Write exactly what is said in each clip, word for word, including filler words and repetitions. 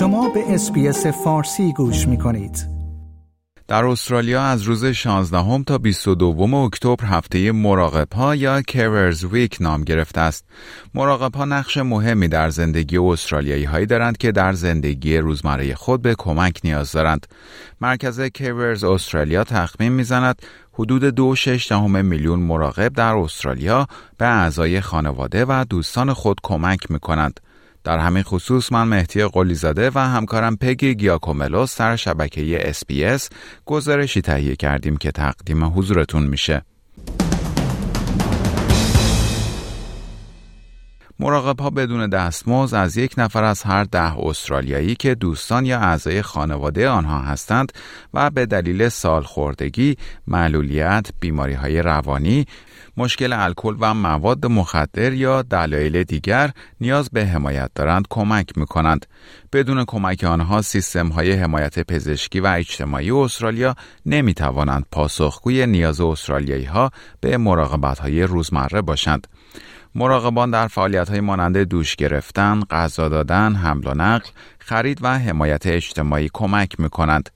شما به اس بی اس فارسی گوش می‌کنید. در استرالیا از روز شانزدهم تا بیست و دوم اکتبر هفته مراقب‌ها یا Carers Week نام گرفته است. مراقب‌ها نقش مهمی در زندگی استرالیایی‌هایی دارند که در زندگی روزمره خود به کمک نیاز دارند. مرکز Carers Australia تخمین می‌زند حدود دو ششدهم میلیون مراقب در استرالیا به اعضای خانواده و دوستان خود کمک می‌کنند. در همین خصوص من مهدی قلی‌زاده و همکارم پگی گیا کومولوس سر شبکه اس بی اس گزارشی تهیه کردیم که تقدیم حضورتون میشه. مراقب‌ها بدون دستمزد از یک نفر از هر ده استرالیایی که دوستان یا اعضای خانواده آنها هستند و به دلیل سالخوردگی، معلولیت، بیماری‌های روانی، مشکل الکل و مواد مخدر یا دلایل دیگر نیاز به حمایت دارند کمک می‌کنند. بدون کمک آنها سیستم‌های حمایت پزشکی و اجتماعی استرالیا نمی‌توانند پاسخگوی نیاز استرالیایی‌ها به مراقبت‌های روزمره باشند. مراقبان در فعالیت‌های مانند دوش گرفتن، غذا دادن، حمل و نقل، خرید و حمایت اجتماعی کمک می‌کنند.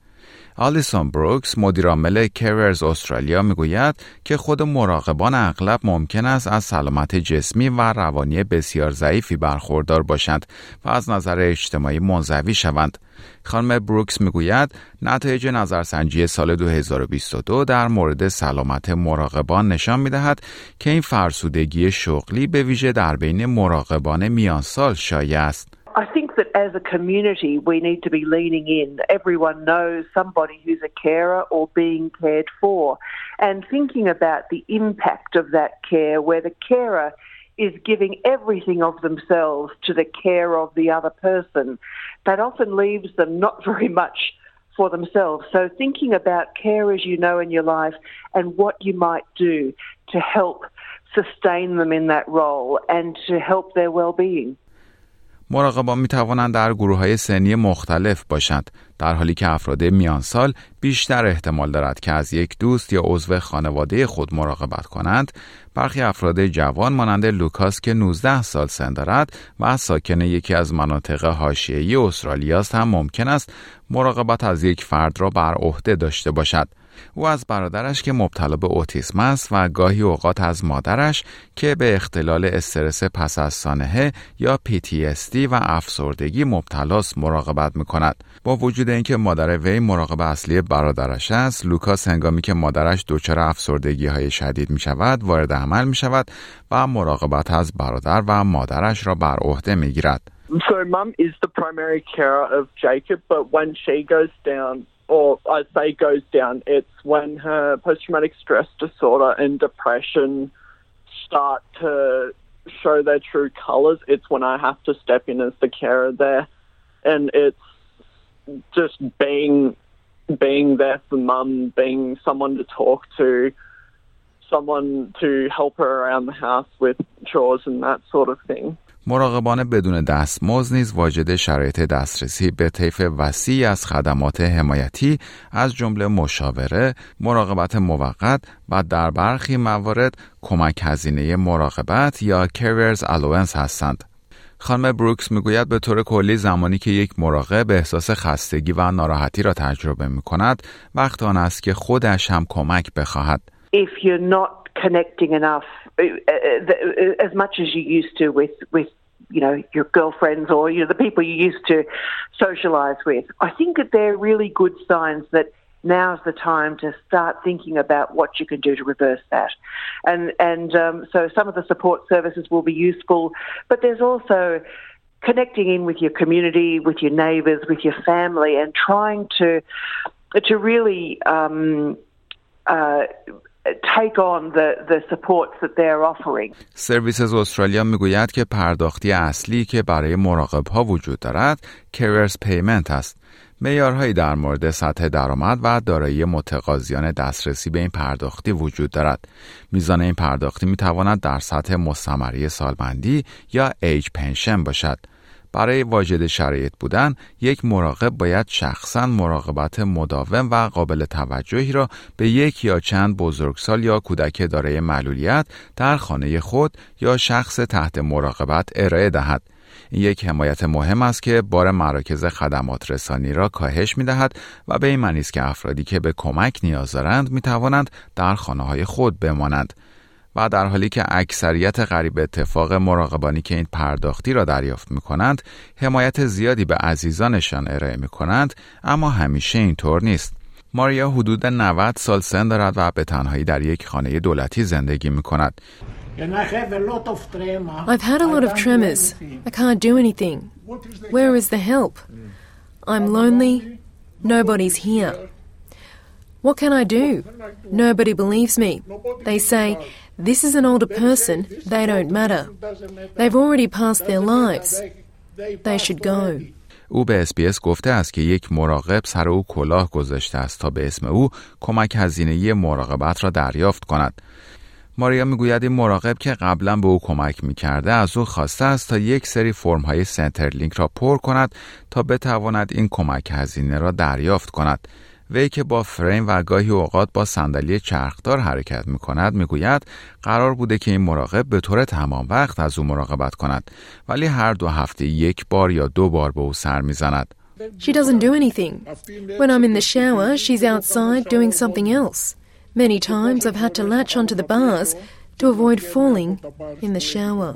آلیسون بروکس، مدیرعامل Carers استرالیا می‌گوید که خود مراقبان اغلب ممکن است از سلامت جسمی و روانی بسیار ضعیفی برخوردار باشند و از نظر اجتماعی منزوی شوند. خانم بروکس می‌گوید نتایج نظرسنجی سال دو هزار و بیست و دو در مورد سلامت مراقبان نشان می‌دهد که این فرسودگی شغلی به ویژه در بین مراقبان میانسال شایع است. I think that as a community we need to be leaning in. Everyone knows somebody who's a carer or being cared for and thinking about the impact of that care where the carer is giving everything of themselves to the care of the other person. That often leaves them not very much for themselves. So thinking about carers you know in your life and what you might do to help sustain them in that role and to help their well-being. مراقبان می توانند در گروه‌های سنی مختلف باشند، در حالی که افراد میانسال بیشتر احتمال دارد که از یک دوست یا عضو خانواده خود مراقبت کنند. برخی افراد جوان مانند لوکاس که نوزده سال سن دارد و ساکن یکی از مناطق حاشیه‌ای استرالیا است هم ممکن است مراقبت از یک فرد را بر عهده داشته باشد. او از برادرش که مبتلا به اوتیسم است و گاهی اوقات از مادرش که به اختلال استرس پس از سانحه یا پی تی اس دی و افسردگی مبتلاست مراقبت می‌کند. با وجود اینکه مادر وی مراقب اصلی برادرش است، لوکاس هنگامی که مادرش دچار افسردگی‌های شدید می‌شود، وارد عمل می‌شود و مراقبت از برادر و مادرش را بر عهده می‌گیرد. So mum is the primary carer of Jacob, but when she goes down or I say goes down, it's when her post-traumatic stress disorder and depression start to show their true colours. It's when I have to step in as the carer there. And it's just being being there for mum, being someone to talk to, someone to help her around the house with chores and that sort of thing. مراقبان بدون دستمزد نیز واجد شرایط دسترسی به طیف وسیعی از خدمات حمایتی از جمله مشاوره، مراقبت موقت و در برخی موارد کمک هزینه مراقبت یا Carers Allowance هستند. خانم بروکس میگوید به طور کلی زمانی که یک مراقب احساس خستگی و ناراحتی را تجربه میکند، وقت آن است که خودش هم کمک بخواهد. If you're not connecting enough as much as you used to with with you know your girlfriends or you know the people you used to socialize with, I think that they're really good signs that now's the time to start thinking about what you can do to reverse that. And and um, so some of the support services will be useful, but there's also connecting in with your community, with your neighbours, with your family, and trying to to really um, uh, take on the the supports that they are offering. Services Australia میگوید که پرداختی اصلی که برای مراقب‌ها وجود دارد Carers Payment است. معیارهایی در مورد سطح درآمد و دارایی متقاضیان دسترسی به این پرداختی وجود دارد. میزان این پرداختی میتواند در سطح مستمری سالمندی یا ایج پنشن باشد. برای واجد شرایط بودن، یک مراقب باید شخصاً مراقبت مداوم و قابل توجهی را به یک یا چند بزرگسال یا کودک دارای معلولیت در خانه خود یا شخص تحت مراقبت ارائه دهد. این یک حمایت مهم است که بار مراکز خدمات رسانی را کاهش می‌دهد و به این معنی است که افرادی که به کمک نیاز دارند می‌توانند در خانه‌های خود بمانند. و در حالی که اکثریت غریب اتفاق مراقبانی که این پرداختی را دریافت می‌کنند، حمایت زیادی به عزیزانشان ارائه می‌کنند، اما همیشه اینطور نیست. ماریا حدود نود سال سن دارد و به تنهایی در یک خانه دولتی زندگی می‌کند. I've had a lot of tremors. I can't do anything. Where is the help? I'm lonely. Nobody's here. What can I do? Nobody believes me. They say, this is an older person. They don't matter. They've already passed their lives. They should go. او به اس بی اس گفته است که یک مراقب سر او کلاه گذاشته است تا به اسم او کمک هزینه‌ای مراقبت را دریافت کند. ماریا میگوید این مراقب که قبلا به او کمک میکرده از او خواسته است تا یک سری فرم‌های سنترلینک را پر کند تا بتواند این کمک هزینه را دریافت کند. وی که با فریم و گاهی اوقات با صندلی چرخدار حرکت میکند میگوید قرار بوده که این مراقب به طور تمام وقت از او مراقبت کند، ولی هر دو هفته یک بار یا دو بار به او سر میزند. She doesn't do anything. When I'm in the shower, she's outside doing something else. Many times I've had to latch onto the bars to avoid falling in the shower.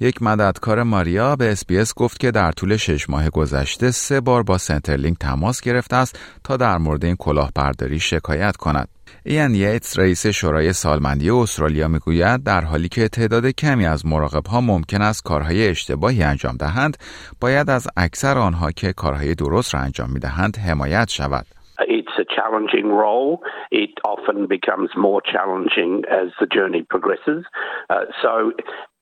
یک مددکار ماریا به اس بی اس گفت که در طول شش ماه گذشته سه بار با سنترلینک تماس گرفته است تا در مورد این کلاهبرداری شکایت کند. این یتس رئیس شورای سالمندی استرالیا میگوید در حالی که تعداد کمی از مراقبها ممکن است کارهای اشتباهی انجام دهند، باید از اکثر آنها که کارهای درست را انجام میدهند حمایت شود. It's a challenging role. It often becomes more challenging as the journey progresses. Uh, so,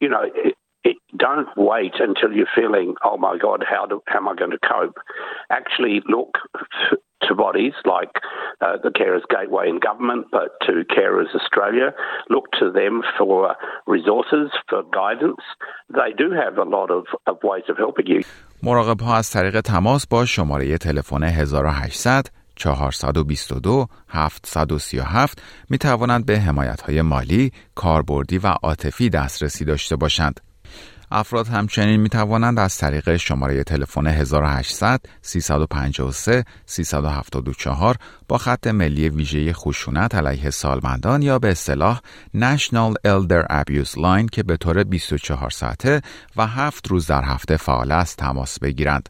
you know, it- It, don't wait until you're feeling, oh my God, how, do, how am I going to cope? Actually look to bodies like uh, the Carers Gateway in government, but to Carers Australia. Look to them for resources, for guidance. They do have a lot of, of ways of helping you. مراقب ها از طریق تماس با شماره تلفن هزار و هشتصد چهارصد و بیست و دو هفتصد و سی و هفت می توانند به حمایت های مالی، کاربردی و عاطفی دسترسی داشته باشند. افراد همچنین می توانند از طریق شماره تلفن هزار و هشتصد سیصد و پنجاه و سه سیصد و هفتاد و چهار با خط ملی ویژه خشونت علیه سالمندان یا به اصطلاح National Elder Abuse Line که به طور بیست و چهار ساعته و هفت روز در هفته فعال است تماس بگیرند.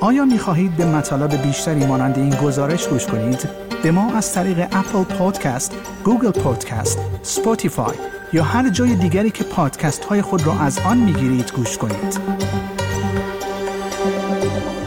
آیا می خواهید به مطالب بیشتری مانند این گزارش گوش کنید؟ به ما از طریق اپل پادکست، گوگل پادکست، اسپاتیفای یا هر جای دیگری که پادکست های خود را از آن می گیرید گوش کنید.